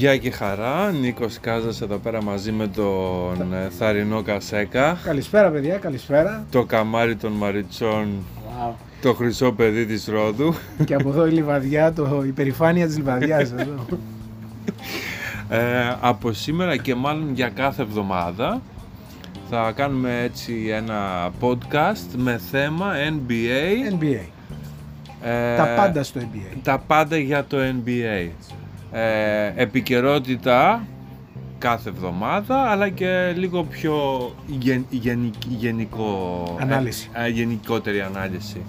Γεια και χαρά, Νίκος Κάζας εδώ πέρα μαζί με τον Θαρινό Κασέκα. Καλησπέρα παιδιά, καλησπέρα. Το καμάρι των Μαριτσών, wow. Το χρυσό παιδί της Ρόδου. Και από εδώ η Λιβαδιά, η περηφάνεια της Λιβαδιάς εδώ. Από σήμερα και μάλλον για κάθε εβδομάδα θα κάνουμε έτσι ένα podcast με θέμα NBA. Τα πάντα στο NBA. Τα πάντα για το NBA. Επικαιρότητα κάθε εβδομάδα, αλλά και λίγο πιο γενικότερη ανάλυση.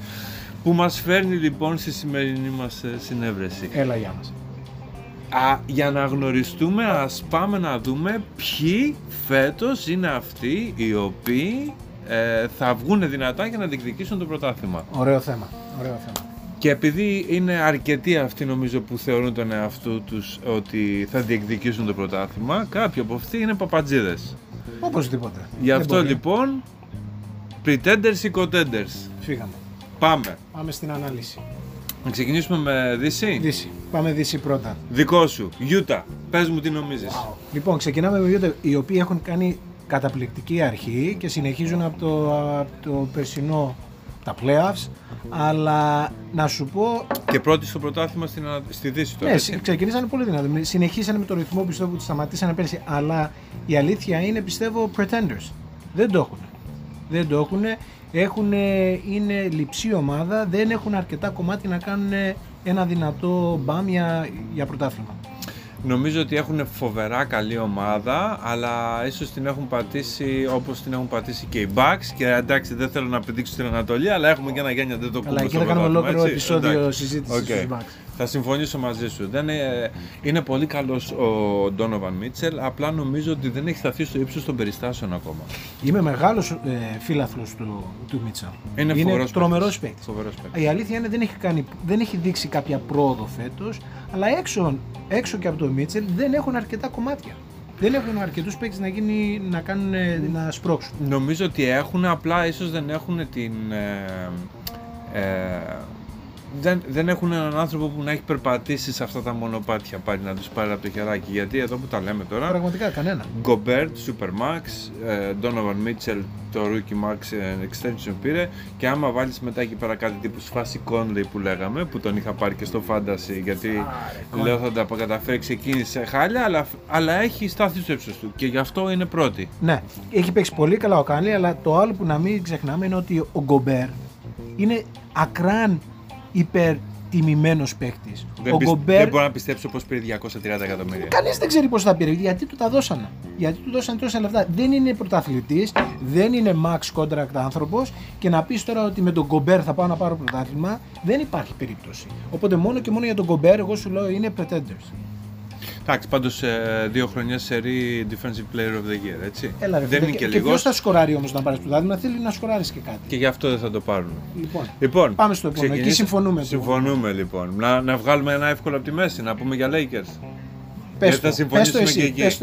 Που μας φέρνει λοιπόν στη σημερινή μας συνέβρεση. Έλα για μας. Για να γνωριστούμε, ας πάμε να δούμε ποιοι φέτος είναι αυτοί οι οποίοι θα βγουν δυνατά για να διεκδικήσουν το πρωτάθλημα. Ωραίο θέμα. Και επειδή είναι αρκετοί αυτοί νομίζω που θεωρούν τον εαυτό τους ότι θα διεκδικήσουν το πρωτάθλημα, κάποιοι από αυτοί είναι παπατζίδες. Οπωσδήποτε. Γι' αυτό λοιπόν, pretenders ή contenders. Φύγαμε. Πάμε στην ανάλυση. Να ξεκινήσουμε με DC. Πάμε DC πρώτα. Δικό σου, Utah. Πες μου τι νομίζεις. Wow. Λοιπόν, ξεκινάμε με Utah, οι οποίοι έχουν κάνει καταπληκτική αρχή και συνεχίζουν από το περσινό τα playoffs, αλλά να σου πω... Και πρώτοι στο πρωτάθλημα στη Δύση τώρα. Ναι, ξεκινήσανε πολύ δυνατά. Συνεχίσανε με τον ρυθμό πιστεύω που τους σταματήσανε πέρσι, αλλά η αλήθεια είναι πιστεύω pretenders. Δεν το έχουνε. Είναι λειψή ομάδα, δεν έχουν αρκετά κομμάτια να κάνουν ένα δυνατό μπαμ για πρωτάθλημα. Νομίζω ότι έχουν φοβερά καλή ομάδα, αλλά ίσως την έχουν πατήσει όπως την έχουν πατήσει και οι Bucks. Και εντάξει, δεν θέλω να επιδείξω την Ανατολή, αλλά έχουμε και ένα Γιάννη Αντετοκούνμπο. Αλλά εκεί θα κάνουμε ολόκληρο επεισόδιο συζήτηση στους Bucks. Θα συμφωνήσω μαζί σου. Είναι πολύ καλός ο Ντόνοβαν Μίτσελ, απλά νομίζω ότι δεν έχει σταθεί στο ύψος των περιστάσεων ακόμα. Είμαι μεγάλος φίλαθλος του Μίτσελ. Είναι τρομερός παίκτης. Η αλήθεια είναι δεν έχει δείξει κάποια πρόοδο φέτος, αλλά έξω και από τον Μίτσελ δεν έχουν αρκετά κομμάτια. Δεν έχουν αρκετούς παίκτες να σπρώξουν. Νομίζω ότι έχουν, απλά ίσως δεν έχουν την... Δεν έχουν έναν άνθρωπο που να έχει περπατήσει σε αυτά τα μονοπάτια πάλι να τους πάρει από το χεράκι. Γιατί εδώ που τα λέμε τώρα. Πραγματικά κανένα. Gobert, Supermax, Donovan Mitchell, το Rookie Max Extension πήρε. Και άμα βάλεις μετά εκεί πέρα κάτι τύπου φάση Conley που λέγαμε, που τον είχα πάρει και στο Fantasy. Γιατί λέω θα τα καταφέρει, ξεκίνησε χάλια, αλλά έχει στάθει στο ύψος του. Και γι' αυτό είναι πρώτη. Ναι, έχει παίξει πολύ καλά ο Conley, αλλά το άλλο που να μην ξεχνάμε είναι ότι ο Gobert είναι ακράν υπερτιμημένος παίκτης. Δεν μπορώ να πιστέψω πως πήρε 230 εκατομμύρια. Κανείς δεν ξέρει πως θα πήρε, γιατί του τα δώσανε. Γιατί του δώσανε τόσα λεφτά. Δεν είναι πρωταθλητής, δεν είναι max contract άνθρωπος, και να πεις τώρα ότι με τον Gobert θα πάω να πάρω πρωτάθλημα, δεν υπάρχει περίπτωση. Οπότε μόνο και μόνο για τον Gobert εγώ σου λέω είναι pretenders. Εντάξει, πάντως 2 χρονιά σερί defensive player of the year, έτσι. Έλα, ρε, δεν είναι και λίγος. Και ποιος θα σκοράρει όμως να πάρεις το δάδυμα, θέλει να σκοράρεις και κάτι. Και γι' αυτό δεν θα το πάρουν. Λοιπόν, πάμε στο επόμενο, εκεί συμφωνούμε λοιπόν. Να βγάλουμε ένα εύκολο από τη μέση, να πούμε για Lakers. Πες το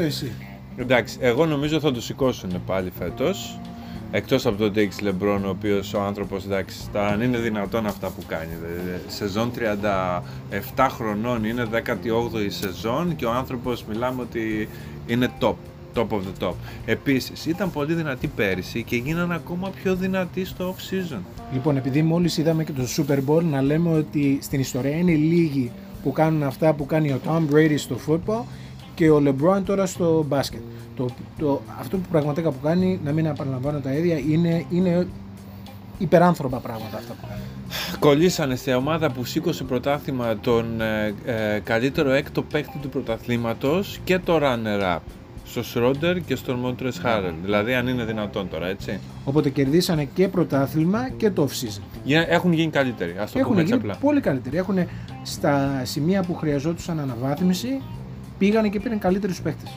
εσύ. Εντάξει, εγώ νομίζω θα το σηκώσουν πάλι φέτος. Εκτός από τον Ντέικς Λεμπρόν, ο οποίος ο άνθρωπος, εντάξει, αν είναι δυνατόν αυτά που κάνει. Σεζόν 37 χρονών, είναι 18η σεζόν και ο άνθρωπος μιλάμε ότι είναι top of the top. Επίσης, ήταν πολύ δυνατή πέρυσι και γίνανε ακόμα πιο δυνατοί στο off-season. Λοιπόν, επειδή μόλις είδαμε και το Super Bowl, να λέμε ότι στην ιστορία είναι λίγοι που κάνουν αυτά που κάνει ο Tom Brady στο football και ο LeBron τώρα στο μπάσκετ. Αυτό που πραγματικά που κάνει, να μην επαναλαμβάνω τα ίδια, είναι υπεράνθρωπα πράγματα αυτά που κάνει. Κολλήσανε στη ομάδα που σήκωσε πρωτάθλημα τον καλύτερο έκτο παίκτη του πρωταθλήματος και το runner-up στο Σρόντερ και στον Montrezl Harrell. Δηλαδή αν είναι δυνατόν τώρα, έτσι. Οπότε κερδίσανε και πρωτάθλημα και το off-season. Έχουν γίνει καλύτεροι, ας το πούμε έτσι απλά. Έχουν γίνει πολύ καλύτεροι. Έχουν στα σημεία που χρειαζόντουσαν αναβάθμιση, πήγανε και πήραν καλύτερους παίχτες.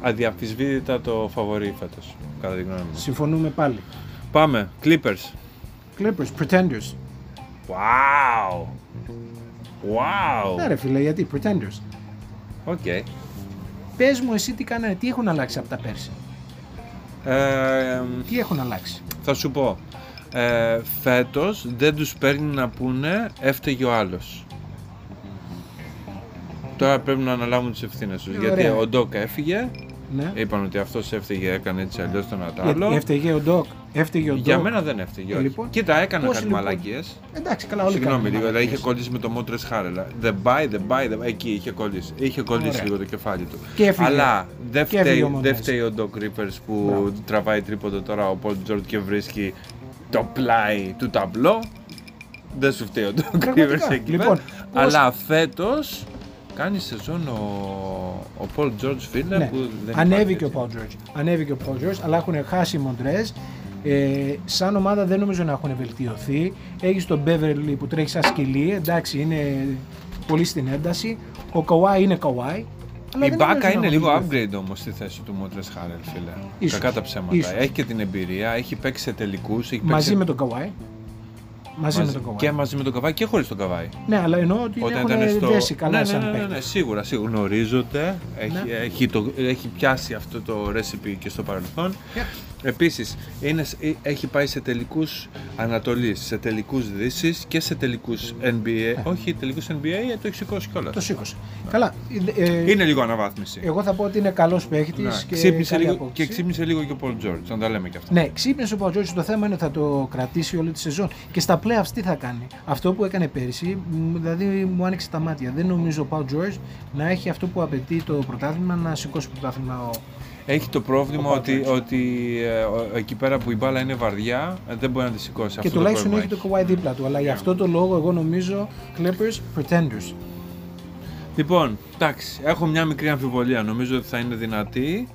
Αδιαμφισβήτητα το φαβορί φέτος, κατά τη γνώμη μου. Συμφωνούμε πάλι. Πάμε, Clippers, pretenders. Wow! Ναι ρε φίλε, γιατί pretenders. Okay. Πες μου εσύ τι έχουν αλλάξει από τα πέρσι. Τι έχουν αλλάξει. Θα σου πω. Φέτος δεν τους παίρνει να πούνε έφταιγε ο άλλος. Τώρα πρέπει να αναλάβουν τις ευθύνες τους. Γιατί ωραία. Ο Ντοκ έφυγε. Ναι. Είπαν ότι αυτός έφυγε, έκανε έτσι αλλιώς τον Ατάλο. Έφυγε ο Ντοκ. Για μένα δεν έφυγε. Λοιπόν, κοίτα, έκανε κάτι μαλακίες. Εντάξει, καλά, όλοι κάνουν. Συγγνώμη λίγο, αλλά είχε κολλήσει με το Montrezl Harrell. The buy. Εκεί είχε κολλήσει λίγο το κεφάλι του. Και αλλά δεν φταίει ο Ντοκ Clippers που τραβάει τρίποντο τώρα ο Paul George και βρίσκει το πλάι του ταμπλό. Δεν σου φταίει ο Doc Rivers εκεί πέρα. Αλλά φέτος κάνει σεζόν ο Paul George, φίλε, ναι. Που δεν ανέβηκε ο Paul George. Αλλά έχουν χάσει οι Montrez. Σαν ομάδα δεν νομίζω να έχουν βελτιωθεί. Έχεις τον Beverly που τρέχει σαν σκυλί. Εντάξει, είναι πολύ στην ένταση. Ο Kawhi είναι Kawhi. Η Μπάκα είναι λίγο upgrade όμως στη θέση του Montrezl Harrell, φίλε. Ίσως. Κακά τα ψέματα. Ίσως. Έχει και την εμπειρία, έχει παίξει σε τελικούς. Μαζί με τον Kawhi. Και μαζί με τον Καβάη και χωρίς τον Καβάη. Ναι, αλλά εννοώ ότι έχουν δέσει καλά σαν παίκτες. Ναι, σίγουρα, γνωρίζονται, έχει πιάσει αυτό το recipe και στο παρελθόν. Επίσης, έχει πάει σε τελικούς Ανατολής, σε τελικούς Δύσης και σε τελικούς NBA. Όχι, τελικούς NBA, το έχει σηκώσει κιόλας. Το σήκωσε. Καλά. Είναι λίγο αναβάθμιση. Εγώ θα πω ότι είναι καλός παίκτης και ξύπνησε λίγο και ο Paul George, να τα λέμε κι αυτά. Ναι, ξύπνησε ο Paul George, το θέμα είναι θα το κρατήσει όλη τη σεζόν. Και στα playoffs τι θα κάνει. Αυτό που έκανε πέρυσι, δηλαδή μου άνοιξε τα μάτια. Δεν νομίζω ο Paul George να έχει αυτό που απαιτεί το πρωτάθλημα, να σηκώσει πρωτάθλημα. Έχει το πρόβλημα ότι εκεί πέρα που η μπάλα είναι βαριά δεν μπορεί να τη σηκώσει. Και αυτό τουλάχιστον έχει το Kawhi δίπλα του. Αλλά γι' αυτό το λόγο εγώ νομίζω Clippers pretenders. Λοιπόν, εντάξει, έχω μια μικρή αμφιβολία. Νομίζω ότι θα είναι δυνατή,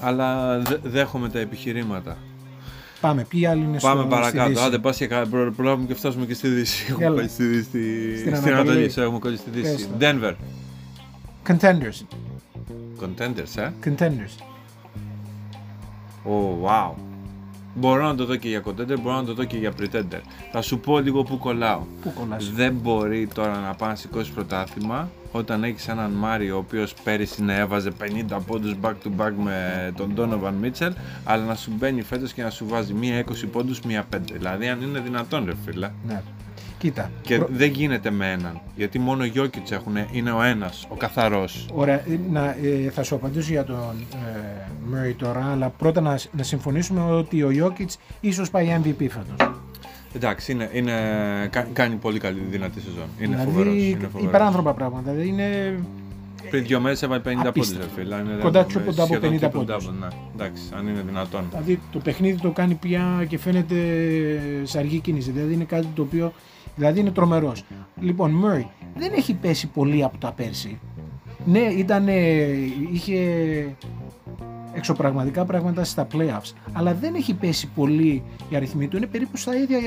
αλλά δέχομαι τα επιχειρήματα. Πάμε, ποιοι άλλοι είναι πάμε παρακάτω. Άντε, πα και προλάβουμε και φτάσουμε και στη Δύση. Έχουμε πάει στη Δύση. Στην Ανατολή. Έχουμε κόλλει στη Δύση. Denver. Contenders. Oh, wow. Μπορώ να το δω και για contender, μπορώ να το δω και για pretender. Θα σου πω λίγο που κολλάω. Δεν μπορεί τώρα να πάει να σηκώσει πρωτάθλημα όταν έχεις έναν Μάρεϊ ο οποίος πέρυσι να έβαζε 50 πόντους back to back με τον Donovan Mitchell, αλλά να σου μπαίνει φέτος και να σου βάζει μία 20 πόντους, μία 5. Δηλαδή αν είναι δυνατόν, ρε φίλε. Ναι. Κοίτα. Και δεν γίνεται με έναν. Γιατί μόνο ο Γιόκιτς είναι ο ένας, ο καθαρός. Ωραία, θα σου απαντήσω για τον Murray τώρα, αλλά πρώτα να συμφωνήσουμε ότι ο Γιόκιτς ίσως πάει MVP φέτος. Εντάξει, κάνει πολύ καλή δυνατή σεζόν. Είναι φοβερός. Υπεράνθρωπα πράγματα. Δηλαδή είναι. Πριν 2 μέρες έβαλε 50 πόντους. Κοντά από 50 πόντους. Ναι, εντάξει, αν είναι δυνατόν. Δηλαδή το παιχνίδι το κάνει πια και φαίνεται σε αργή κίνηση. Δηλαδή είναι κάτι το οποίο. Δηλαδή είναι τρομερός. Λοιπόν, Murray δεν έχει πέσει πολύ από τα πέρσι. Ναι, είχε εξωπραγματικά πράγματα στα playoffs, αλλά δεν έχει πέσει πολύ η αριθμή του. Είναι περίπου στα ίδια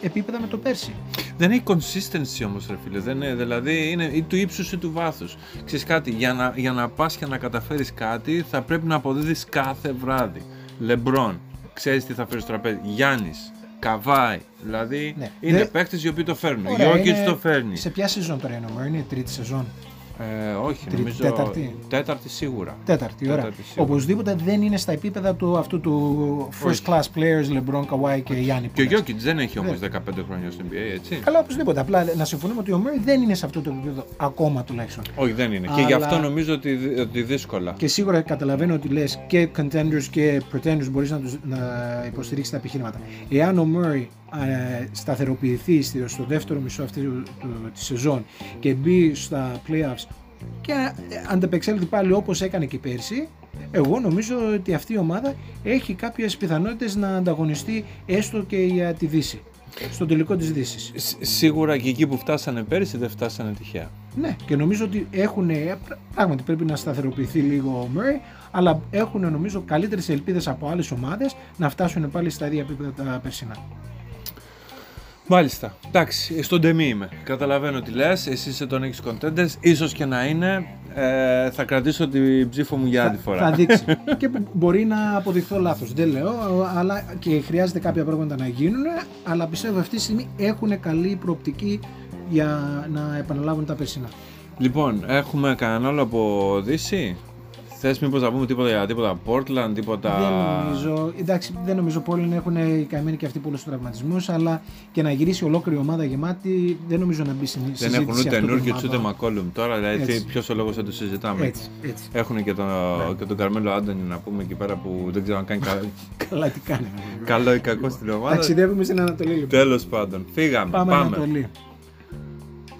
επίπεδα με το πέρσι. Δεν έχει consistency όμως, ρε φίλε. Δηλαδή είναι ή του ύψους ή του βάθους. Ξέρεις κάτι, για να πας και να καταφέρεις κάτι, θα πρέπει να αποδίδεις κάθε βράδυ. LeBron, ξέρεις τι θα φέρει στο τραπέζι. Yannis. Καβάι, δηλαδή ναι. Είναι παίκτες οι οποίοι το φέρνουν. Ο Γιόκιτς το φέρνει. Σε ποια σεζόν τώρα είναι τρίτη σεζόν. Όχι, νομίζω τέταρτη σίγουρα. Τέταρτη, οπωσδήποτε δεν είναι στα επίπεδα του αυτού του first class players LeBron, Kawhi και Γιάννη. Και ο Γιόκιτς δεν έχει όμως 15 χρόνια στο NBA, έτσι. Καλά, οπωσδήποτε. Απλά να συμφωνούμε ότι ο Murray δεν είναι σε αυτό το επίπεδο ακόμα τουλάχιστον. Όχι, δεν είναι. Αλλά... Και γι' αυτό νομίζω ότι δύσκολα. Και σίγουρα καταλαβαίνω ότι λες και contenders και pretenders μπορείς να υποστηρίξεις τα επιχείρηματα. Εάν ο Murray σταθεροποιηθεί στο δεύτερο μισό αυτή τη σεζόν και μπει στα playoffs και ανταπεξέλθει πάλι όπως έκανε και πέρσι, εγώ νομίζω ότι αυτή η ομάδα έχει κάποιες πιθανότητες να ανταγωνιστεί έστω και για τη Δύση, στον τελικό της Δύσης. Σίγουρα και εκεί που φτάσανε πέρσι δεν φτάσανε τυχαία. Ναι, και νομίζω ότι έχουν, πράγματι πρέπει να σταθεροποιηθεί λίγο ο Murray, αλλά έχουν νομίζω καλύτερες ελπίδες από άλλες ομάδες να φτάσουν πάλι στα ίδια επίπεδα τα περσινά. Μάλιστα. Εντάξει, στον τεμή είμαι. Καταλαβαίνω τι λες. Εσύ είσαι τον έχεις contenders. Ίσως και να είναι. Θα κρατήσω την ψήφο μου για άλλη φορά. Θα δείξει. Και μπορεί να αποδειχθώ λάθος. Δεν λέω, αλλά και χρειάζεται κάποια πράγματα να γίνουν. Αλλά πιστεύω αυτή τη στιγμή έχουν καλή προοπτική για να επαναλάβουν τα περσινά. Λοιπόν, έχουμε κανένα άλλο από Δύση. Θες μήπως να πούμε τίποτα για τίποτα Portland, τίποτα... Δεν νομίζω, εντάξει, δεν νομίζω πολύ να έχουν καημένοι και αυτοί πολλούς τραυματισμούς, αλλά και να γυρίσει ολόκληρη η ομάδα γεμάτη, δεν νομίζω να μπει συζήτηση. Δεν έχουν ούτε Νούρκιτς ούτε Μακόλουμ τώρα, δηλαδή ποιος ο λόγος να το συζητάμε. Έτσι. Έχουν και τον Καρμέλο Άντωνη να πούμε εκεί πέρα που δεν ξέρω αν κάνει καλά τι κάνει. Καλό ή κακό στην ομάδα. Ταξιδεύουμε στην Ανατολή λοιπόν. Τέλος πάντων, φύγαμε, πάμε.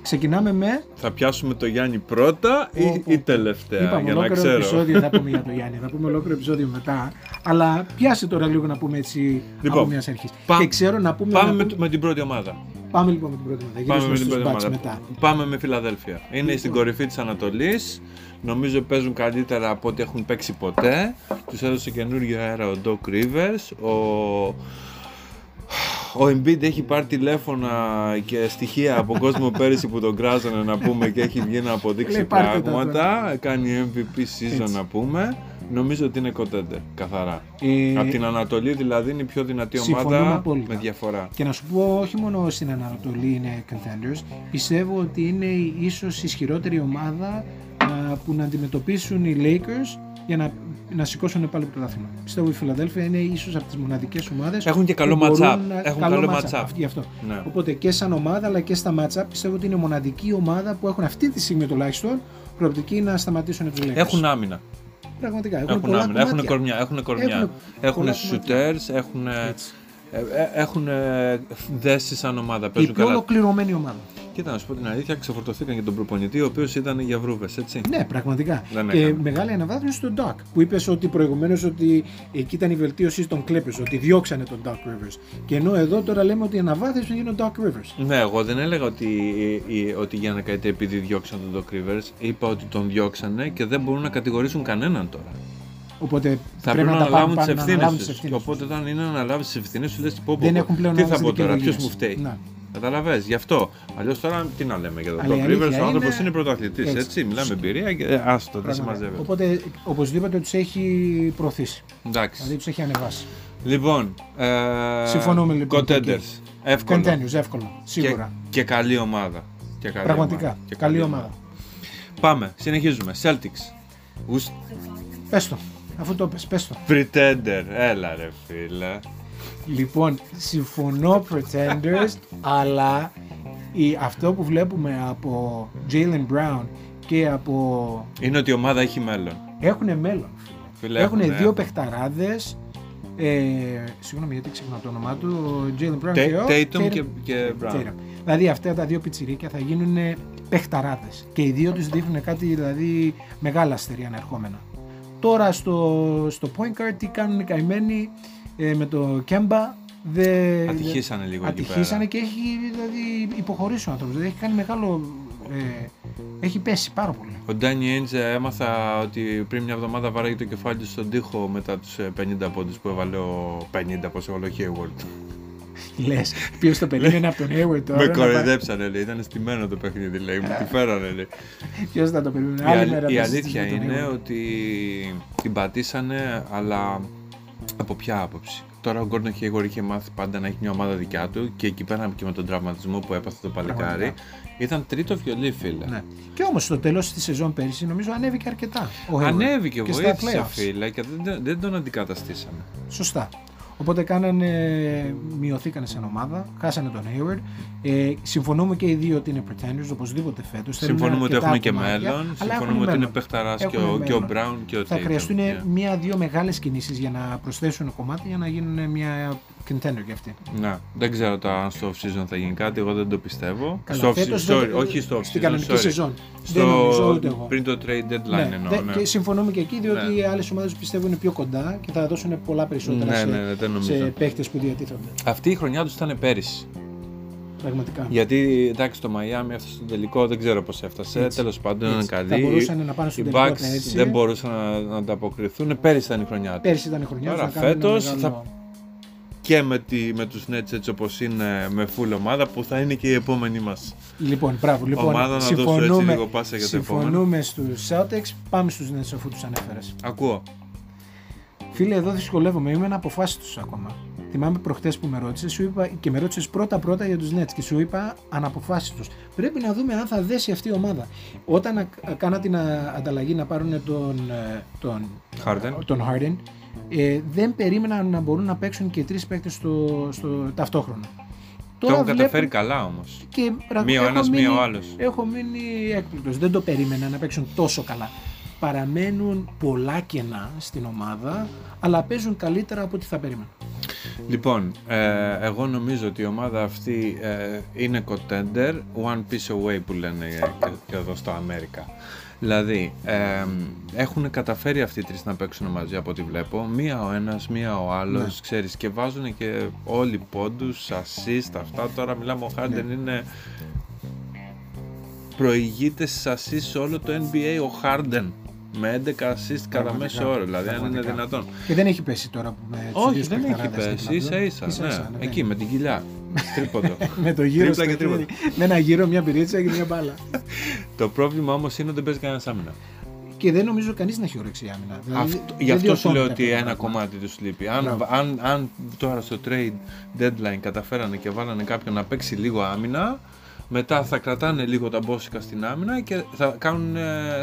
Ξεκινάμε με... Θα πιάσουμε το Γιάννη πρώτα ή τελευταία, είπαμε, για να ξέρω. Επεισόδιο θα πούμε για το Γιάννη, θα πούμε ολόκληρο επεισόδιο μετά. Αλλά πιάσε τώρα λίγο να πούμε έτσι λοιπόν, από μιας αρχής. Και ξέρω να πούμε... Πάμε με την πρώτη ομάδα. Πάμε λοιπόν με την πρώτη ομάδα, γυρίζουμε στους Bucks μετά. Πάμε με Φιλαδέλφια. Είναι λοιπόν στην κορυφή της Ανατολής. Νομίζω παίζουν καλύτερα από ό,τι έχουν παίξει ποτέ. Τους έδωσε καινούργιο αέρα ο Doc Rivers. Ο Embiid έχει πάρει τηλέφωνα και στοιχεία από κόσμο πέρυσι που τον κράζανε να πούμε και έχει βγει να αποδείξει πράγματα. Κάνει MVP season να πούμε. Νομίζω ότι είναι contender καθαρά. Από την Ανατολή δηλαδή είναι η πιο δυνατή ομάδα με διαφορά. Και να σου πω, όχι μόνο στην Ανατολή είναι contenders, πιστεύω ότι είναι ίσως η ισχυρότερη ομάδα που να αντιμετωπίσουν οι Lakers για να σηκώσουν πάλι το πρωτάθλημα. Πιστεύω η Φιλαδέλφια είναι ίσως από τις μοναδικές ομάδες. Έχουν και καλό match-up. Έχουν καλό match-up. Γι' αυτό. Ναι. Οπότε και σαν ομάδα αλλά και στα match-up πιστεύω ότι είναι η μοναδική ομάδα που έχουν αυτή τη στιγμή τουλάχιστον προοπτική να σταματήσουν τους Lakers. Έχουν άμυνα. Πραγματικά. Έχουν άμυνα. Έχουν κορμιά. Έχουν shooters. Έχουν δέσει σαν ομάδα. Η πιο ολοκληρωμένη ομάδα. Κοίτα, να σου πω την αλήθεια, ξεφορτωθήκαν για τον προπονητή, ο οποίος ήταν για βρούβες, έτσι. Ναι, πραγματικά. Και μεγάλη αναβάθμιση στον Doc, που είπες ότι προηγουμένως ότι εκεί ήταν η βελτίωση των Clippers, ότι διώξανε τον Doc Rivers. Και ενώ εδώ τώρα λέμε ότι η αναβάθμιση είναι ο Doc Rivers. Ναι, εγώ δεν έλεγα ότι για να καείτε επειδή διώξαν τον Doc Rivers, είπα ότι τον διώξανε και δεν μπορούν να κατηγορήσουν κανέναν τώρα. Οπότε θα πρέπει να αναλάβουν τις ευθύνες. Οπότε όταν είναι να αναλάβει τις ευθύνες, σου λες τι θα πω τώρα, ποιος μου φταίει. Καταλαβες, γι' αυτό. Αλλιώς τώρα τι να λέμε για τον Doc Rivers, ο άνθρωπος είναι πρωταθλητής, έτσι. Μιλάμε εμπειρία και άστο, δεν συμμαζεύει. Οπότε οπωσδήποτε τους έχει προωθήσει. Εντάξει. Δηλαδή τους έχει ανεβάσει. Λοιπόν, συμφωνούμε λοιπόν. Contenders. Εύκολα. Contenders, εύκολα. Σίγουρα. Και καλή ομάδα. Πραγματικά. Καλή ομάδα. Πάμε, συνεχίζουμε. Celtics. Πες το. Αφού το πες, πες το. Pretender, έλα ρε φίλε. Λοιπόν, συμφωνώ Pretenders, αλλά αυτό που βλέπουμε από Jaylen Brown και από... Είναι ότι η ομάδα έχει μέλλον. Έχουνε μέλλον. Έχουνε δύο παιχταράδες. Συγγνώμη γιατί ξεχνάω το όνομά του. Jaylen Brown και Brown. Δηλαδή αυτά τα δύο πιτσιρίκια θα γίνουν παιχταράδες. Και οι δύο τους δείχνουν κάτι δηλαδή μεγάλα αστερία ανερχόμενα. Τώρα στο point guard τι κάνουν οι καημένοι με το Kemba. Ατυχήσανε λίγο εκεί πέρα. Ατυχήσανε και έχει δηλαδή υποχωρήσει ο άνθρωπος. Δηλαδή έχει κάνει μεγάλο... έχει πέσει πάρα πολύ. Ο Ντάνι Έιντς έμαθα ότι πριν μια εβδομάδα βάραγε το κεφάλι του στον τοίχο μετά τους 50 πόντους που έβαλε ο 50 πόσο έβαλε ο Heyward. Λες, ποιος το περίμενε από τον Heyward τώρα. Με κοροϊδέψανε λέει, ήταν στημένο το παιχνίδι λέει, μου τη φέρανε λέει. Ποιος θα το περίμενε άλλη μέρα. Η αλήθεια είναι ότι την πατήσανε, αλλά από ποια άποψη. Τώρα ο Γκόρντον Χέιγουαρντ είχε μάθει πάντα να έχει μια ομάδα δικιά του και εκεί πέρα και με τον τραυματισμό που έπαθε το παλικάρι ήταν τρίτο βιολί, φίλε. Ναι. Και όμως στο τέλος της σεζόν πέρυσι νομίζω ανέβηκε αρκετά. Ανέβηκε, βοήθησε φίλε και δεν τον αντικαταστήσαμε. Σωστά. Οπότε μειωθήκανε σαν ομάδα, χάσανε τον Hayward. Συμφωνούμε και οι δύο ότι είναι pretenders, οπωσδήποτε φέτος. Συμφωνούμε ότι έχουν και μέλλον, συμφωνούμε ότι είναι παιχταράς και ο Brown και ο Tatum. Θα χρειαστούν μία-δύο μεγάλες κινήσεις για να προσθέσουν κομμάτι για να γίνουν μία contender κι αυτοί. Να, δεν ξέρω αν στο off-season θα γίνει κάτι, εγώ δεν το πιστεύω. Καλά, όχι στο off-season, στην κανονική σεζόν. Δεν νομίζω ούτε εγώ. Πριν το trade deadline εννοώ. Και συμφωνούμε και εκεί, διότι οι άλλες ομάδες πιστεύω είναι πιο κοντά και θα δώσουν πολλά περισσότερα σε παίχτες που διατίθονται. Αυτή η χρονιά τους ήταν πέρυσι. Πραγματικά. Γιατί εντάξει το Μαϊάμι έφτασε στον τελικό, δεν ξέρω πώς έφτασε. Τέλος πάντων ήταν καλή. Θα μπορούσαν να πάνε στον τελικό. Οι Bucks δεν μπορούσαν να ανταποκριθούν. Πέρυσι ήταν η χρονιά τους. Πέρυσι ήταν η χρονιά τους. Τώρα φέτος και με τους Nets έτσι όπως είναι με full ομάδα που θα είναι και η επόμενη μας. Λοιπόν, μπράβο. Λοιπόν, ομάδα να δώσω έτσι λίγο πάσα για το επόμενο. Συμφωνούμε στους Celtics, πάμε στους Nets αφού τους ανέφερες. Ακούω. Φίλε, εδώ δυσκολεύομαι, είμαι αναποφάσιστος ακόμα. Θυμάμαι προχτές που με ρώτησες, σου είπα, και με ρώτησες πρώτα για τους Nets και σου είπα αναποφάσιστος. Πρέπει να δούμε αν θα δέσει αυτή η ομάδα. Όταν κάνα την ανταλλαγή να πάρουν τον Harden, δεν περίμεναν να μπορούν να παίξουν και τρεις παίκτες στο ταυτόχρονα. Το έχουν καταφέρει καλά όμως. Μία ο ένας, μία ο άλλος. Έχω μείνει έκπληκτος. Δεν το περίμενα να παίξουν τόσο καλά. Παραμένουν πολλά κενά στην ομάδα, αλλά παίζουν καλύτερα από ό,τι θα περίμενα. Λοιπόν, εγώ νομίζω ότι η ομάδα αυτή είναι contender, one piece away που λένε και εδώ στο Αμέρικα. Δηλαδή, έχουν καταφέρει αυτοί οι τρεις να παίξουν μαζί από ό,τι βλέπω. Μία ο ένας, μία ο άλλος, ναι. Ξέρεις, και βάζουν και όλοι πόντους, assist, αυτά. Τώρα μιλάμε, ο Harden είναι... Προηγείται στις assist όλο το NBA ο Harden. Με 11 assist κατά μέσο όρο, δηλαδή αν είναι δυνατόν. Και δεν έχει πέσει τώρα που με τσιμπήσει. Όχι, δεν έχει πέσει, ίσα-ίσα. Εκεί με την κοιλιά. Τρίποντο. Με το γύρο στο χέρι. Με ένα γύρο, μια πυρίτσα και μια μπάλα. Το πρόβλημα όμως είναι ότι δεν παίζει κανένα άμυνα. Και δεν νομίζω κανείς να έχει όρεξη άμυνα. Γι' αυτό σου λέω ότι ένα κομμάτι του λείπει. Αν τώρα στο trade deadline καταφέρανε και βάλανε κάποιον να παίξει λίγο άμυνα. Μετά θα κρατάνε λίγο τα μπόσικα στην άμυνα και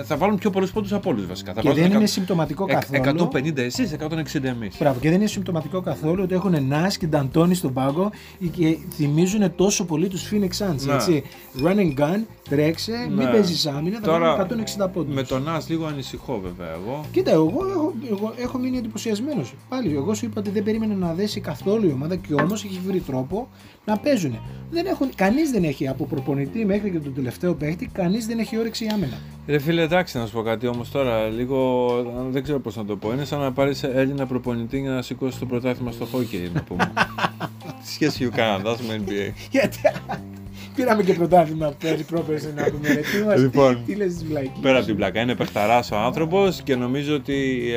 θα βάλουν πιο πολλούς πόντους από όλους βασικά. Και δεν είναι συμπτωματικό καθόλου. 150 εσείς, 160 εμείς. Μπράβο, και δεν είναι συμπτωματικό καθόλου ότι έχουν Νάς και Νταντώνη στον πάγκο και θυμίζουν τόσο πολύ τους Phoenix Suns. Έτσι. Run and gun, τρέξε, μην παίζεις άμυνα, θα βάλουν 160 πόντους. Με τον Νάς λίγο ανησυχώ βέβαια εγώ. Κοίτα, εγώ έχω μείνει εντυπωσιασμένος. Πάλι, εγώ σου είπα ότι δεν περίμενα να δέσει καθόλου η ομάδα και όμως έχει βρει τρόπο να παίζουν. Κανείς δεν έχει από προπονητή μέχρι και τον τελευταίο παίχτη, κανείς δεν έχει όρεξη άμυνα. Ρε φίλε, εντάξει, να σου πω κάτι όμως τώρα, λίγο δεν ξέρω πώς να το πω. Είναι σαν να πάρεις Έλληνα προπονητή για να σηκώσει το πρωτάθλημα στο χόκκι, να πούμε. Τι σχέση ο Καναδάς με NBA. Γιατί πήραμε και πρωτάθλημα πέρσι, πρόπερσι να πούμε. Λοιπόν, πέρα από την πλάκα, είναι παιχταράς ο άνθρωπος και νομίζω ότι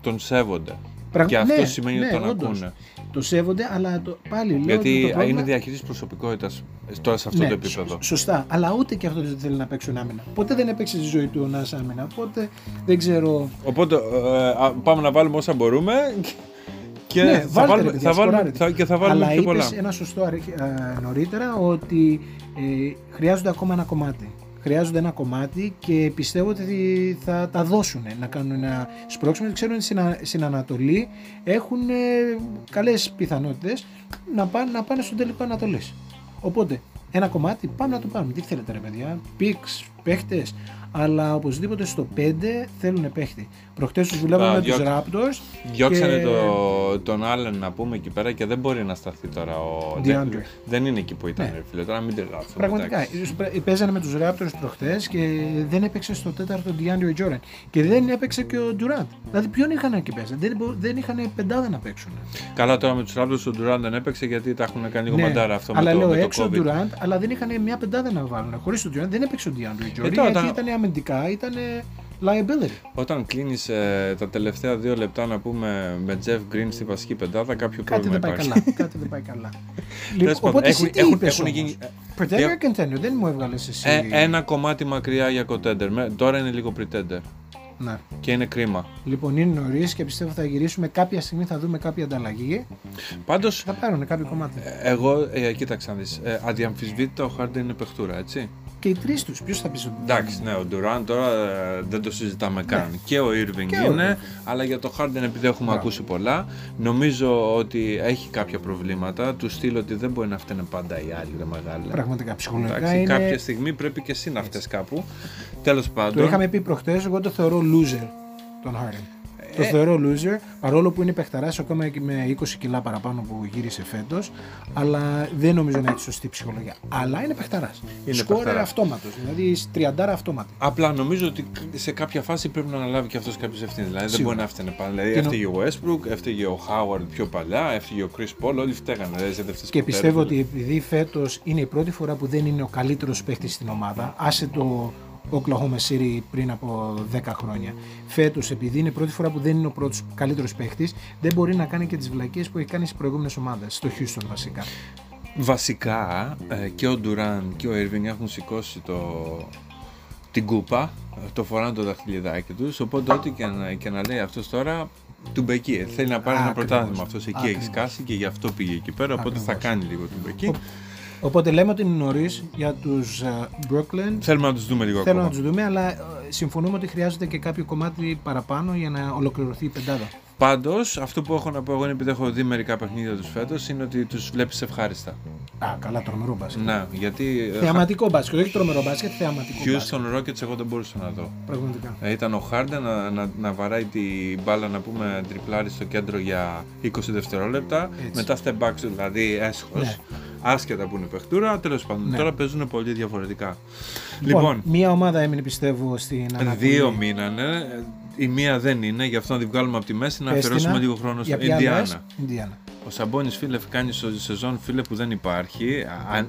τον σέβονται. Και αυτό σημαίνει ότι τον ακούνε. Το σέβονται, αλλά πάλι λέω. Γιατί το πρόβλημα... είναι διαχείριση προσωπικότητας τώρα σε αυτό το επίπεδο. Σωστά, αλλά ούτε και αυτό δεν θέλει να παίξουν άμυνα. Ποτέ δεν έπαιξε τη ζωή του να άμυνα. Οπότε δεν ξέρω. Οπότε πάμε να βάλουμε όσα μπορούμε και θα βάλουμε και πολλά. Αλλά είπες ένα σωστό νωρίτερα ότι χρειάζονται ακόμα ένα κομμάτι. Χρειάζονται ένα κομμάτι και πιστεύω ότι θα τα δώσουν να κάνουν ένα σπρώξιμο. Ξέρουν ότι στην Ανατολή έχουν καλές πιθανότητες να πάνε στον τελικό Ανατολής. Οπότε ένα κομμάτι πάμε να το πάρουμε. Τι θέλετε ρε παιδιά, πίξ, παίχτες, αλλά οπωσδήποτε στο 5 θέλουν παίχτη. Προχτές τους δουλεύαμε με τους Ράπτορς. Διώξανε και... τον Άλεν να πούμε εκεί πέρα και δεν μπορεί να σταθεί τώρα ο... Δεν είναι εκεί που ήταν φίλε, τώρα μην τελειώσουμε. Πραγματικά, παίζανε με τους Ράπτορς προχτές και δεν έπαιξε στο 4ο Ντιάντρε Τζόραν. Και δεν έπαιξε και ο Ντουράντ. Δηλαδή ποιον είχαν εκεί πέρα, δεν είχαν πεντάδα να παίξουν. Καλά, τώρα με τους Ράπτορς ο Ντουράντ δεν έπαιξε γιατί τα έχουν κάνει λίγο μαντάρα αυτό με το COVID. Αλλά λέω έξω ο Ντουράντ, αλλά δεν είχαν μια πεντάδα να βάλουν. Χωρίς τον Ντουράντ δεν έπαιξε ο Ντιάντρε Τζόραν. Αμυντικά ήταν liability. Όταν κλείνεις τα τελευταία 2 λεπτά να πούμε με Jeff Green στη βασική πεντάδα, κάποιο πρόβλημα υπάρχει. Κάτι δεν πάει καλά. Οπότε εσύ τι είπες όμως. Pretender contender, δεν μου έβγαλες εσύ. Ένα κομμάτι μακριά για contender. Τώρα είναι λίγο pretender. Να. Και είναι κρίμα. Λοιπόν, είναι νωρίς και πιστεύω θα γυρίσουμε κάποια στιγμή, θα δούμε κάποια ανταλλαγή. Πάντως, θα πάρουν κάποιο κομμάτι. Εγώ, κοίταξα να δεις, αδιαμφισβήτητα ο Harden είναι παιχτούρα, έτσι. Και οι τρεις τους, ποιος θα πει στον Durant. Εντάξει, ναι, ο Durant τώρα δεν το συζητάμε καν. Και ο Irving και είναι, αλλά για το Harden επειδή έχουμε ακούσει πολλά, νομίζω ότι έχει κάποια προβλήματα. Του στείλω ότι δεν μπορεί να φταίνε πάντα οι άλλοι, ρε μεγάλε. Πραγματικά, ψυχολογικά. Εντάξει, είναι... κάποια στιγμή πρέπει και εσύ να φταίς κάπου. Τέλος πάντων. Το είχαμε πει προχτές, εγώ το θεωρώ loser τον Harden. Το θεωρώ loser, παρόλο που είναι παιχταράς ακόμα και με 20 κιλά παραπάνω που γύρισε φέτος, αλλά δεν νομίζω να έχει σωστή ψυχολογία. Αλλά είναι παιχταράς. Σκόρερ αυτόματος, δηλαδή 30 αυτόματη. Απλά νομίζω ότι σε κάποια φάση πρέπει να αναλάβει και αυτός κάποιες ευθύνες. Δηλαδή δεν μπορεί να φταίνε πάντα. Δηλαδή έφταιγε ο Westbrook, έφταιγε ο Heyward πιο παλιά, έφταιγε ο Chris Paul, όλοι φταίγανε. Και πιστεύω ότι επειδή φέτος είναι η πρώτη φορά που δεν είναι ο καλύτερος παίκτης στην ομάδα, άσε το. Oklahoma City πριν από 10 χρόνια. Φέτος, επειδή είναι πρώτη φορά που δεν είναι ο πρώτος καλύτερος παίχτης, δεν μπορεί να κάνει και τις βλακίες που έχει κάνει στις προηγούμενες ομάδες, στο Houston βασικά. Βασικά και ο Durant και ο Irving έχουν σηκώσει την κούπα, το φοράνε το δαχτυλιδάκι τους, οπότε ό,τι και να λέει αυτός τώρα του Μπεκί. Θέλει να πάρει ένα πρωτάθλημα αυτός. Εκεί έχει σκάσει και γι' αυτό πήγε εκεί πέρα. Οπότε θα κάνει λίγο του Μπεκί. Οπότε λέμε ότι είναι νωρίς για τους Brooklyn. Θέλουμε να τους δούμε λίγο ακόμα. Θέλουμε να τους δούμε, αλλά συμφωνούμε ότι χρειάζεται και κάποιο κομμάτι παραπάνω για να ολοκληρωθεί η πεντάδα. Πάντως, αυτό που έχω να πω εγώ είναι επειδή έχω δει μερικά παιχνίδια τους φέτος, είναι ότι τους βλέπεις ευχάριστα. Α, καλά, τρομερό μπάσκετ. Να, γιατί. Θεαματικό μπάσκετ, όχι τρομερό μπάσκετ, θεαματικό μπάσκετ. Houston Rockets, εγώ δεν μπορούσα να δω. Πραγματικά. Ήταν ο Harden να βαράει την μπάλα, να πούμε, τριπλάρι στο κέντρο για 20 δευτερόλεπτα. Έτσι. Μετά step back, δηλαδή έσχος. Ναι. Άσχετα που είναι παιχτούρα, τέλος πάντων. Ναι. Τώρα παίζουν πολύ διαφορετικά. Λοιπόν, μία ομάδα έμεινε πιστεύω στην ανακοπή. Δύο μείνανε. Η μία δεν είναι, γι' αυτό να τη βγάλουμε από τη μέση, να αφαιρώσουμε λίγο χρόνο στην Ινδιάνα. Ο Σαμπόνις, φίλε, κάνει σεζόν, φίλε, που δεν υπάρχει,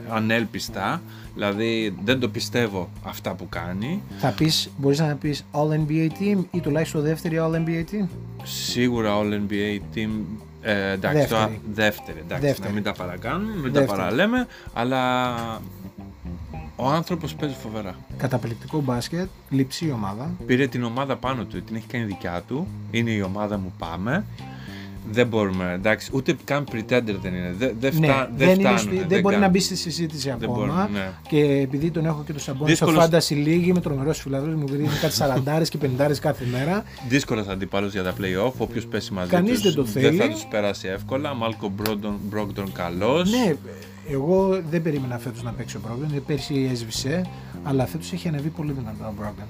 ανέλπιστα. Δηλαδή δεν το πιστεύω αυτά που κάνει. Θα πεις, μπορείς να πεις All-NBA Team ή τουλάχιστον δεύτερη All-NBA Team. Σίγουρα All-NBA Team. Εντάξει, δεύτερη. Να μην τα παρακάνουμε, μην τα παραλέμε, αλλά ο άνθρωπος παίζει φοβερά. Καταπληκτικό μπάσκετ, λειψή η ομάδα. Πήρε την ομάδα πάνω του, την έχει κάνει δικιά του, είναι η ομάδα μου, πάμε. Δεν μπορούμε, εντάξει, ούτε καν pretender δεν είναι. Δεν μπορεί να μπει στη συζήτηση ακόμα. Και επειδή τον έχω και το Σαμπόνι στο φάνταση λίγη, με τρομερό φιλαδέλφο μου, επειδή είναι κάτι 40 και 50 κάθε μέρα. Δύσκολο αντίπαλος για τα playoff. Όποιος πέσει μαζί τους δεν το θέλει. Δεν θα τους περάσει εύκολα. Μάλκο Μπρόγκτον καλός. Ναι, εγώ δεν περίμενα φέτος να παίξει ο Μπρόγκτον. Πέρσι έσβησε, αλλά φέτος έχει ανεβεί πολύ δυνατά ο Μπρόγκτον.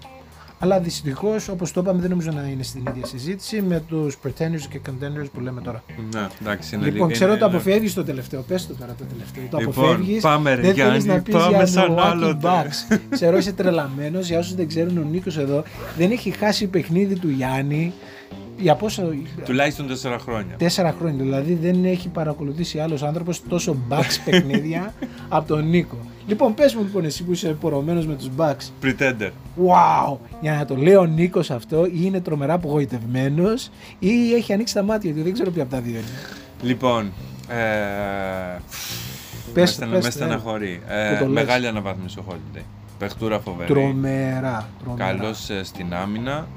Αλλά δυστυχώς, όπως το είπαμε, δεν νομίζω να είναι στην ίδια συζήτηση με τους pretenders και contenders που λέμε τώρα. Ναι, εντάξει, είναι. Λοιπόν, ξέρω το αποφεύγεις το τελευταίο. Πες το τώρα το τελευταίο. Το αποφεύγεις. Πάμε, δεν θέλεις να πεις για τον Milwaukee Bucks. Ξέρω, είσαι τρελαμένος. Για όσους δεν ξέρουν, ο Νίκος εδώ δεν έχει χάσει παιχνίδι του Γιάννη. Για πόσο... Τουλάχιστον 4 χρόνια. 4 χρόνια. Δηλαδή δεν έχει παρακολουθήσει άλλος άνθρωπος τόσο Bucks παιχνίδια από τον Νίκο. Λοιπόν, πες μου λοιπόν, εσύ που είσαι πορωμένος με τους Bucks. Pretender. Wow! Για να το λέει ο Νίκος αυτό, ή είναι τρομερά απογοητευμένος ή έχει ανοίξει τα μάτια του. Δεν ξέρω ποια από τα δύο είναι. Λοιπόν. Με στεναχωρεί. Μεγάλη αναβάθμιση ο Holiday. Παιχτούρα φοβερή. Τρομερά. Καλός στην άμυνα.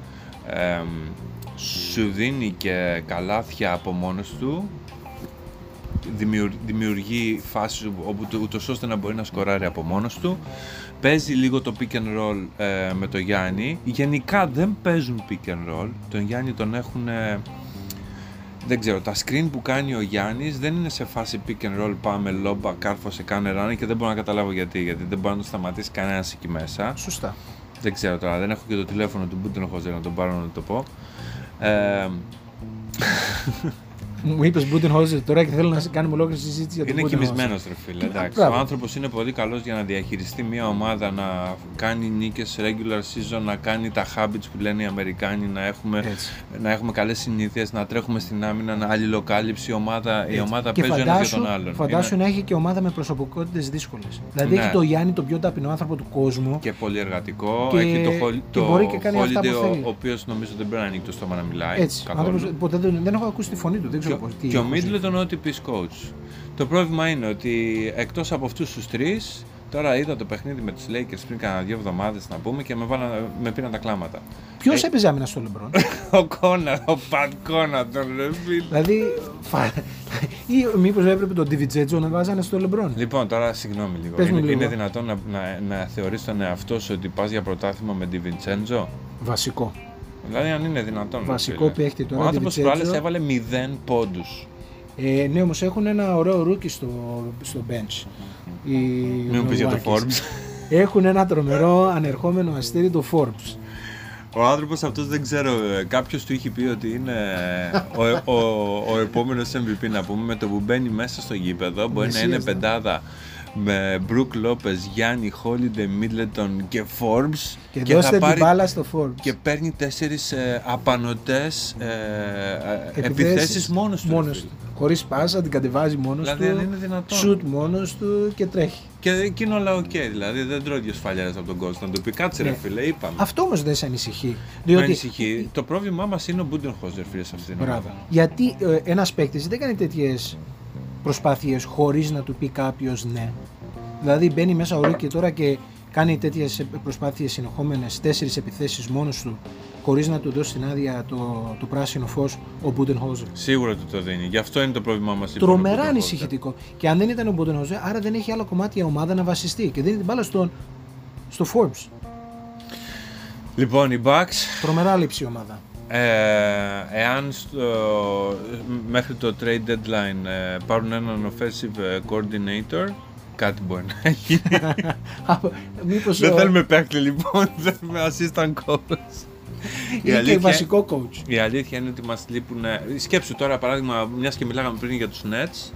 Σου δίνει και καλάθια από μόνος του, δημιουργεί φάσεις ούτως ώστε να μπορεί να σκοράρει από μόνος του, παίζει λίγο το pick and roll με τον Γιάννη. Γενικά δεν παίζουν pick and roll, τον Γιάννη τον έχουν, δεν ξέρω, τα screen που κάνει ο Γιάννης δεν είναι σε φάση pick and roll, πάμε λόμπα, κάρφωσε, κάνε ράνι, και δεν μπορώ να καταλάβω γιατί δεν μπορεί να το σταματήσει κανένας εκεί μέσα. Σωστά. Δεν ξέρω τώρα, δεν έχω και το τηλέφωνο του Μπούντενχολζερ να τον πάρω να το πω. Μου είπες Μπούντενχολζερ τώρα και θέλω να κάνουμε ολόκληρη συζήτηση για τον Μπούντενχολζερ. Είναι κοιμισμένος, ρε φίλε, εντάξει. Ο άνθρωπος είναι πολύ καλός για να διαχειριστεί μια ομάδα, να κάνει νίκες regular season, να κάνει τα habits που λένε οι Αμερικάνοι, να έχουμε καλές συνήθειες, να τρέχουμε στην άμυνα, να αλληλοκάλυψει η ομάδα. Η ομάδα παίζει ο ένας για τον άλλον. Φαντάσου να έχει και ομάδα με προσωπικότητες δύσκολες. Δηλαδή έχει το Γιάννη, τον πιο ταπεινό άνθρωπο του κόσμου. Και πολύ εργατικό. Έχει το Holiday, ο οποίος νομίζω δεν πρέπει να ανοίξει το στόμα να μιλάει. Ποτέ δεν έχω ακούσει τη φωνή του. Και ο Μίντλετον ό,τι πεις coach. Το πρόβλημα είναι ότι εκτός από αυτούς τους τρεις, τώρα είδα το παιχνίδι με τους Lakers πριν κάνα 2 εβδομάδες να πούμε και με πήραν τα κλάματα. Ποιος έπαιζε άμυνα στο LeBron? Ο Πατ Κόνα τον LeBron. Δηλαδή, ή μήπως έπρεπε τον Διβιτσέντζο να βάζανε στο LeBron. Λοιπόν, τώρα συγγνώμη λίγο. Είναι δυνατόν να θεωρείς τον εαυτό σου ότι πας για πρωτάθλημα με Διβιτσέντζο? Βασικό. Δηλαδή, αν είναι δυνατόν. Βασικό παίχτη τώρα. Ο άνθρωπος προάλλες έβαλε 0 πόντους. Ναι, όμως έχουν ένα ωραίο ρούκι στο bench. Μην μου πεις για το Forbes. Έχουν ένα τρομερό ανερχόμενο αστέρι, το Forbes. Ο άνθρωπος αυτός δεν ξέρω. Κάποιος του είχε πει ότι είναι ο επόμενος MVP να πούμε, με το που μπαίνει μέσα στο γήπεδο. Μπορεί να είναι πεντάδα με Μπρουκ Λόπες, Γιάννη, Χόλιντε, Μίντλετον και Forbes, και δώστε την μπάλα στο Forbes και παίρνει 4 απανωτές επιθέσεις μόνος του. Χωρίς πάσα, την κατεβάζει μόνος του, σουτ μόνος του και τρέχει. Και εκείνο όλα οκ, δηλαδή δεν τρώει 2 σφαλιάρες από τον κόσμο. Να του πει κάτσε ρε φίλε, είπαμε. Αυτό όμως δεν σε ανησυχεί. Δεν ανησυχεί. Το πρόβλημά μας είναι ο Μπούντενχολζερ, φίλε, σε αυτήν την ομάδα. Γιατί ένας παίκτης δεν κάνει τέτοιες προσπάθειες χωρίς να του πει κάποιος ναι. Δηλαδή μπαίνει μέσα ο Ρούκι τώρα και κάνει τέτοιες προσπάθειες συνεχόμενες, 4 επιθέσεις μόνος του χωρίς να του δώσει την άδεια το πράσινο φως ο Μπούντενχολζερ. Σίγουρα του το δίνει. Γι' αυτό είναι το πρόβλημά μας. Τρομερά ανησυχητικό. Και αν δεν ήταν ο Μπούντενχολζερ, άρα δεν έχει άλλο κομμάτι η ομάδα να βασιστεί και δίνει την μπάλα στο Forbes. Λοιπόν, οι Bucks. Τρομερά λείψη η ομάδα. Εάν μέχρι το trade deadline πάρουν έναν offensive coordinator, κάτι μπορεί να γίνει. Δεν θέλουμε παίκτη λοιπόν, θέλουμε assistant coach. Και βασικό coach. Η αλήθεια είναι ότι μας λείπουν. Σκέψου τώρα παράδειγμα, μιας και μιλάγαμε πριν για τους Nets,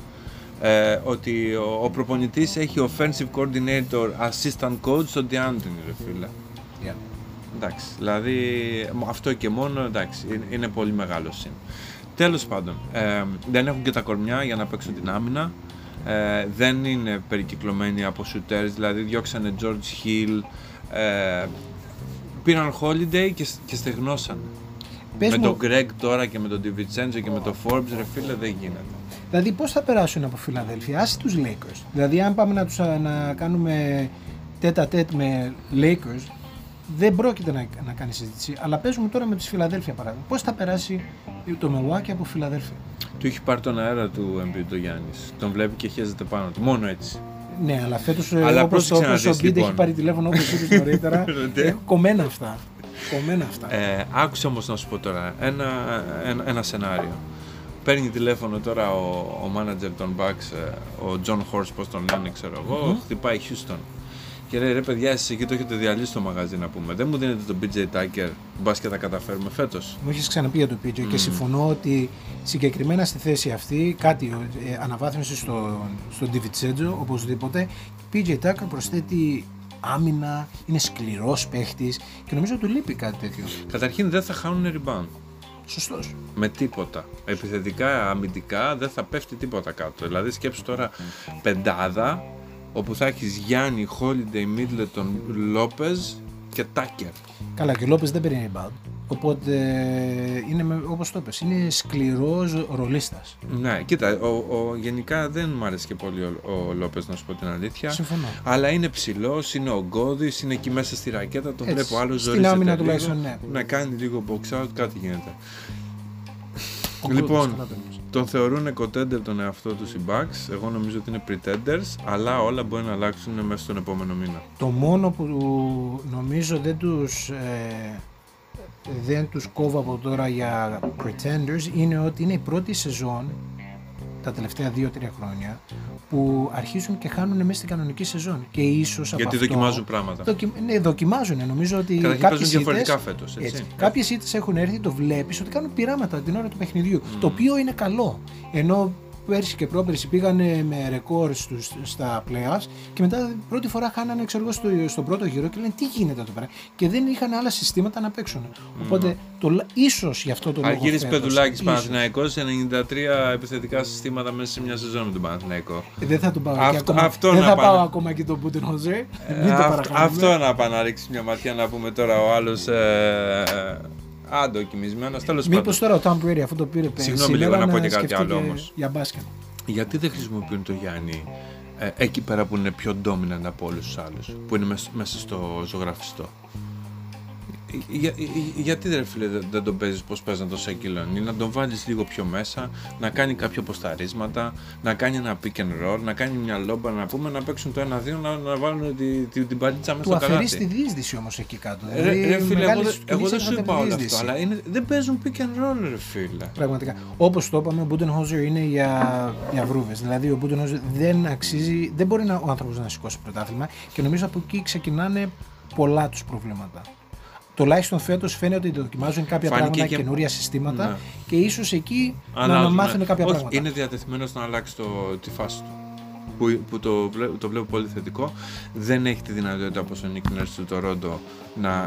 ότι ο προπονητής έχει offensive coordinator, assistant coach στον DeAndre, ρε φίλε. Εντάξει, δηλαδή αυτό και μόνο, εντάξει, είναι πολύ μεγάλο σύν. Τέλος πάντων, δεν έχουν και τα κορμιά για να παίξουν την άμυνα, δεν είναι περικυκλωμένοι από shooters, δηλαδή διώξανε George Hill, πήραν Holiday και στεγνώσανε. Πες με τον Greg τώρα και με τον Διβιτσέντζο και με τον Forbes, ρε φίλε, δεν γίνεται. Δηλαδή πώς θα περάσουν από Φιλαδέλφια, άσε τους Lakers, δηλαδή αν πάμε να κάνουμε τέτα-τέτ με Lakers, δεν πρόκειται να κάνει συζήτηση, αλλά παίζουμε τώρα με τους Φιλαδέλφια παράδειγμα. Πώς θα περάσει το Milwaukee από Φιλαδέλφια? Του έχει πάρει τον αέρα του MVP το Γιάννης. Τον βλέπει και χέζεται πάνω του. Μόνο έτσι. Ναι, αλλά φέτος όπως ο Μπίντ λοιπόν, έχει πάρει τηλέφωνο όπως είπες νωρίτερα. Κομμένα αυτά. Άκουσε όμως να σου πω τώρα ένα σενάριο. Παίρνει τηλέφωνο τώρα ο manager των Bucks, ο John Horst, πώς τον λένε, ξέρω εγώ, χτυπάει Houston. Και λέει, ρε παιδιά, εσείς εκεί το έχετε διαλύσει το μαγαζί να πούμε. Δεν μου δίνετε τον PJ Tucker, μπας και τα καταφέρουμε φέτος. Μου έχεις ξαναπεί για τον PJ και συμφωνώ ότι συγκεκριμένα στη θέση αυτή κάτι αναβάθμιση στον Divincenzo, οπωσδήποτε. PJ Tucker προσθέτει άμυνα, είναι σκληρός παίχτης και νομίζω ότι του λείπει κάτι τέτοιο. Καταρχήν δεν θα χάνουν rebound. Σωστός. Με τίποτα. Επιθετικά, αμυντικά δεν θα πέφτει τίποτα κάτω. Δηλαδή σκέψου τώρα πεντάδα, όπου θα έχεις Γιάννη, Holiday, Μίντλετον, Λόπεζ και Τάκερ. Καλά, και ο Λόπεζ δεν παίρνει rebound. Οπότε είναι όπως το πες, είναι σκληρός ρολίστας. Ναι, κοίτα, γενικά δεν μου άρεσε και πολύ ο Λόπεζ, να σου πω την αλήθεια. Συμφωνώ. Αλλά είναι ψηλός, είναι ογκώδης, είναι εκεί μέσα στη ρακέτα, τον βλέπω άλλο ζωρίζεται. Στην άμυνα τουλάχιστον, ναι. Να κάνει λίγο box out, κάτι γίνεται. Λοιπόν, τον θεωρούν contender τον εαυτό τους οι Bucks. Εγώ νομίζω ότι είναι pretenders, αλλά όλα μπορεί να αλλάξουν μέσα στον επόμενο μήνα. Το μόνο που νομίζω δεν τους κόβω από τώρα για pretenders είναι ότι είναι η πρώτη σεζόν τα τελευταία 2-3 χρόνια που αρχίζουν και χάνουν μέσα στην κανονική σεζόν. Και ίσως γιατί αυτό, δοκιμάζουν πράγματα. Ναι, δοκιμάζουν. Νομίζω ότι κάποιες διαφορετικά φέτος. Κάποιες ήττες έχουν έρθει, το βλέπεις ότι κάνουν πειράματα την ώρα του παιχνιδιού. Το οποίο είναι καλό. Ενώ πέρσι και πρόπερσι πήγανε με ρεκόρ στα playoffs και μετά πρώτη φορά χάνανε στον πρώτο γύρο και λένε τι γίνεται εδώ πέρα. Και δεν είχαν άλλα συστήματα να παίξουν. Οπότε ίσως γι' αυτό το λόγο. Αργύρης Πετουλάκης Παναθηναϊκός, 93 επιθετικά συστήματα μέσα σε μια σεζόν με τον Παναθηναϊκό. Δεν θα τον πάω ακόμα και τον Μπούντενχολζερ. Αυτό να πάω να ρίξει μια ματιά να πούμε τώρα ο άλλος. Αντοκιμισμένος, τέλος πάντων. Μήπως τώρα ο Tom Brady αυτό το πήρε πέρυσι. Συγγνώμη λίγο να πω και κάτι άλλο όμως. Για μπάσκετ. Γιατί δεν χρησιμοποιούν τον Γιάννη εκεί πέρα που είναι πιο dominant από όλους τους άλλους, που είναι μέσα στο ζωγραφιστό. Γιατί ρε φίλε δεν τον παίζεις πως παίζαν τον Σέκυλον, ή να τον βάλεις λίγο πιο μέσα, να κάνει κάποια ποσταρίσματα, να κάνει ένα pick and roll, να κάνει μια λόμπα να πούμε, να παίξουν το 1-2, να βάλουν την παλίτσα μέσα στο καλάθι. Του αφαιρείς τη διείσδυση όμως εκεί κάτω. Ρε φίλε, εγώ δεν σου είπα όλο αυτό, αλλά δεν παίζουν pick and roll ρε φίλε. Πραγματικά, όπως το είπαμε, ο Μπούντενχολζερ είναι για βρούβες, δηλαδή ο Μπούντενχολζερ δεν αξίζει, δεν μπορεί ο άνθρωπος να σηκώσει πρωτάθλημα και νομίζω από εκεί ξεκινάνε πολλά τους προβλήματα. Τουλάχιστον φέτος φαίνεται ότι δοκιμάζουν κάποια πράγματα, καινούρια συστήματα και ίσως εκεί να μάθουν κάποια πράγματα. Είναι διατεθειμένος να αλλάξει τη φάση του, που το βλέπω πολύ θετικό. Δεν έχει τη δυνατότητα όπως ο Νίκ Νέρς του Τορόντο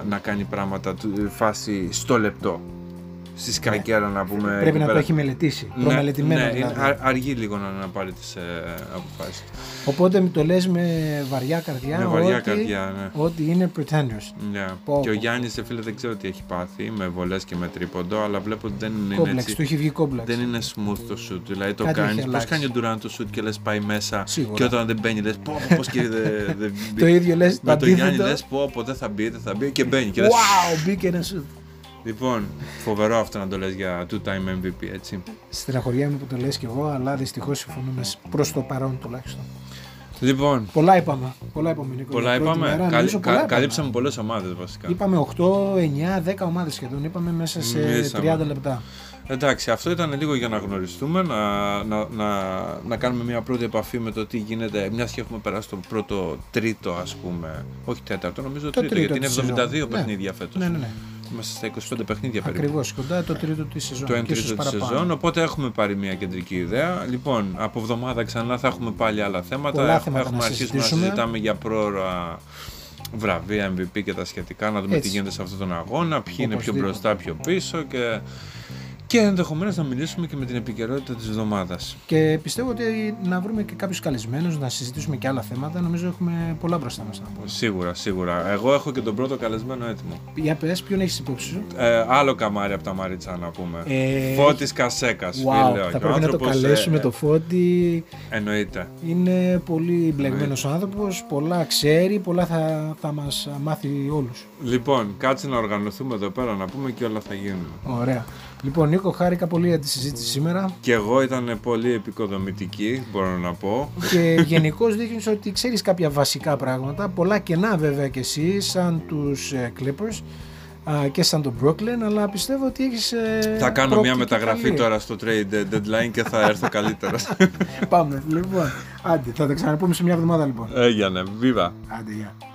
να κάνει πράγματα φάση στο λεπτό. Στη σκακέρα να πούμε. Πρέπει να το έχει μελετήσει. Προμελετημένο. Δηλαδή. Αργεί λίγο να πάρει τις αποφάσεις. Οπότε το λες με βαριά καρδιά. Με βαριά καρδιά, ναι. Ότι είναι pretenders. Ναι. Και ο Γιάννης, φίλε, δεν ξέρω τι έχει πάθει με βολές και με τρίποντο, αλλά βλέπω ότι δεν είναι. Κόμπλεξ, του έχει βγει κόμπλεξ. Δεν είναι smooth το shoot. Δηλαδή το κάνει. Πώς κάνει ο Ντουράντ το shoot και λες πάει μέσα. Σίγουρα. Και όταν δεν μπαίνει, λες πώς και δεν μπει. Το ίδιο λες. Με τον Γιάννη λες πω δεν θα μπει και μπαίνει. Wow, μπήκε ένα shoot. Λοιπόν, φοβερό αυτό να το λες για two-time MVP, έτσι. Στεναχωριά μου που το λες κι εγώ, αλλά δυστυχώς συμφωνούμε προς το παρόν τουλάχιστον. Λοιπόν, πολλά είπαμε, Νίκο. Πολλά είπαμε, καλύψαμε πολλές ομάδες βασικά. Είπαμε 8, 9, 10 ομάδες σχεδόν, είπαμε μέσα σε 30 λεπτά. Εντάξει, αυτό ήταν λίγο για να γνωριστούμε, να κάνουμε μια πρώτη επαφή με το τι γίνεται, μιας και έχουμε περάσει το πρώτο τρίτο, ας πούμε, όχι τέταρτο, νομίζω το τρίτο, γιατί είναι 72 παιχνίδια φέτος. Ναι. Μέσα στα 25 παιχνίδια περίπου. Ακριβώς, κοντά το τρίτο τη σεζόν. Το 1 τρίτο τη σεζόν. Οπότε έχουμε πάρει μια κεντρική ιδέα. Λοιπόν, από εβδομάδα ξανά θα έχουμε πάλι άλλα θέματα. Έχουμε αρχίσει να συζητάμε για πρόωρα βραβεία, MVP και τα σχετικά. Να δούμε, έτσι, τι γίνεται σε αυτόν τον αγώνα. Ποιοι είναι πιο μπροστά, πιο πίσω. Και ενδεχομένως να μιλήσουμε και με την επικαιρότητα της εβδομάδας. Και πιστεύω ότι να βρούμε και κάποιους καλεσμένους, να συζητήσουμε και άλλα θέματα. Νομίζω έχουμε πολλά μπροστά μας να πούμε. Σίγουρα. Εγώ έχω και τον πρώτο καλεσμένο έτοιμο. Για πες, ποιον έχεις υπόψη σου? Άλλο καμάρι από τα Μαριτσά να πούμε. Φώτης Κασέκας. Wow, φίλε, θα πρέπει να το καλέσουμε το Φώτη. Εννοείται. Είναι πολύ μπλεγμένος άνθρωπος, πολλά ξέρει, πολλά θα μας μάθει όλους. Λοιπόν, κάτσε να οργανωθούμε εδώ πέρα να πούμε και όλα θα γίνουν. Ωραία. Λοιπόν, Νίκο, χάρηκα πολύ για τη συζήτηση σήμερα. Και εγώ ήταν πολύ επικοδομητική, μπορώ να πω. Και γενικώς δείχνεις ότι ξέρεις κάποια βασικά πράγματα, πολλά κενά βέβαια και εσύ, σαν τους Clippers και σαν τον Brooklyn, αλλά πιστεύω ότι έχεις. Θα κάνω μια μεταγραφή καλή τώρα στο trade deadline και θα έρθω καλύτερα. Πάμε, λοιπόν. Άντε, θα τα ξαναπούμε σε μια εβδομάδα λοιπόν. Έγινε, βίβα. Άντε, γεια.